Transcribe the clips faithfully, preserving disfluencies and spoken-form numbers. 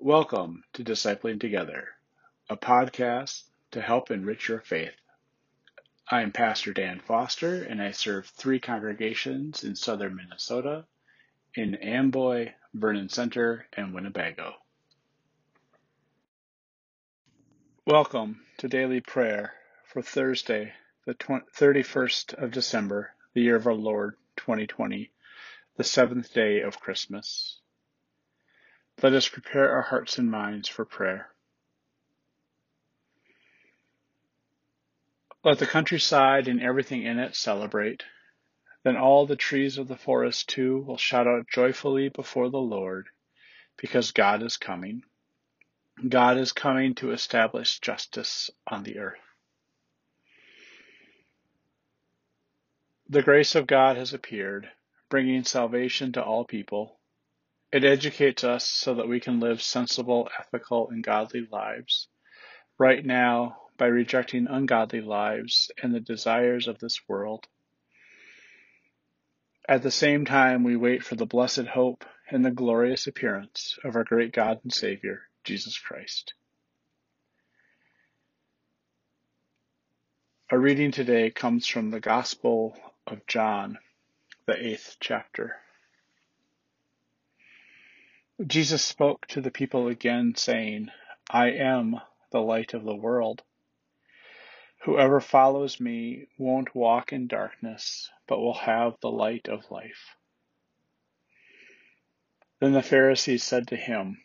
Welcome to Discipling Together, a podcast to help enrich your faith. I am Pastor Dan Foster, and I serve three congregations in southern Minnesota, in Amboy, Vernon Center, and Winnebago. Welcome to Daily Prayer for Thursday, the thirty-first of December, the year of our Lord, twenty twenty, the seventh day of Christmas. Let us prepare our hearts and minds for prayer. Let the countryside and everything in it celebrate. Then all the trees of the forest too will shout out joyfully before the Lord, because God is coming. God is coming to establish justice on the earth. The grace of God has appeared, bringing salvation to all people. It educates us so that we can live sensible, ethical, and godly lives right now by rejecting ungodly lives and the desires of this world. At the same time, we wait for the blessed hope and the glorious appearance of our great God and Savior, Jesus Christ. Our reading today comes from the Gospel of John, the eighth chapter. Jesus spoke to the people again, saying, I am the light of the world. Whoever follows me won't walk in darkness, but will have the light of life. Then the Pharisees said to him,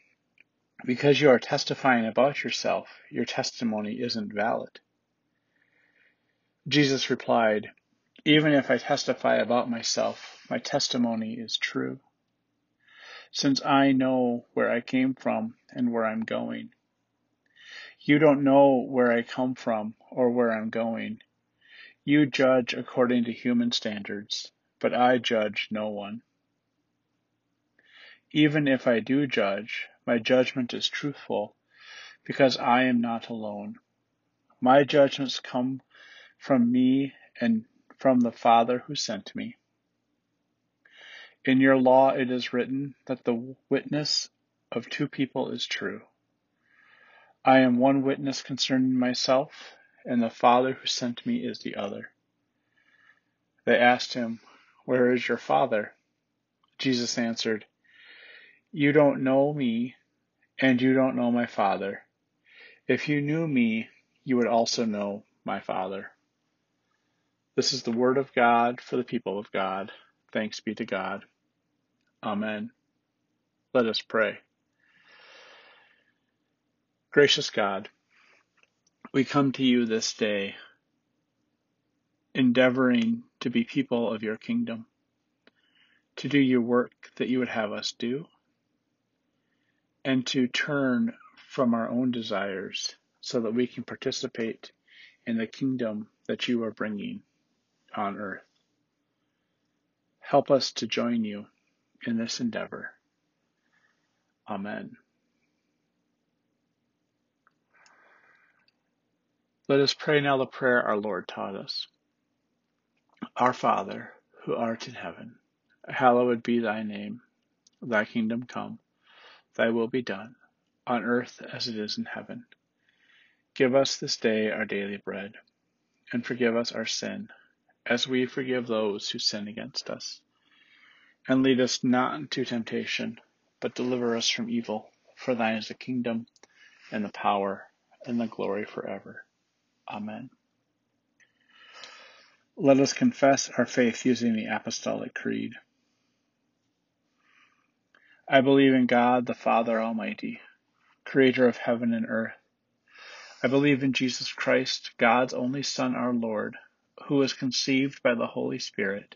because you are testifying about yourself, your testimony isn't valid. Jesus replied, even if I testify about myself, my testimony is true, since I know where I came from and where I'm going. You don't know where I come from or where I'm going. You judge according to human standards, but I judge no one. Even if I do judge, my judgment is truthful, because I am not alone. My judgments come from me and from the Father who sent me. In your law it is written that the witness of two people is true. I am one witness concerning myself, and the Father who sent me is the other. They asked him, where is your Father? Jesus answered, you don't know me, and you don't know my Father. If you knew me, you would also know my Father. This is the word of God for the people of God. Thanks be to God. Amen. Let us pray. Gracious God, we come to you this day, endeavoring to be people of your kingdom, to do your work that you would have us do, and to turn from our own desires so that we can participate in the kingdom that you are bringing on earth. Help us to join you in this endeavor. Amen. Let us pray now the prayer our Lord taught us. Our Father, who art in heaven, hallowed be thy name. Thy kingdom come, thy will be done, on earth as it is in heaven. Give us this day our daily bread, and forgive us our sin, as we forgive those who sin against us. And lead us not into temptation, but deliver us from evil. For thine is the kingdom, and the power, and the glory forever. Amen. Let us confess our faith using the Apostolic Creed. I believe in God, the Father Almighty, creator of heaven and earth. I believe in Jesus Christ, God's only Son, our Lord, who was conceived by the Holy Spirit,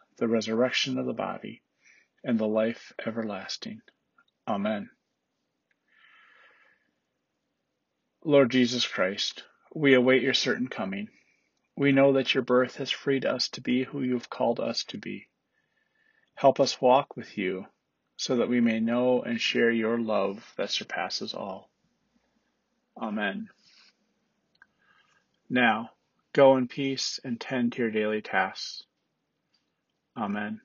the resurrection of the body, and the life everlasting. Amen. Lord Jesus Christ, we await your certain coming. We know that your birth has freed us to be who you have called us to be. Help us walk with you so that we may know and share your love that surpasses all. Amen. Now, go in peace and tend to your daily tasks. Amen.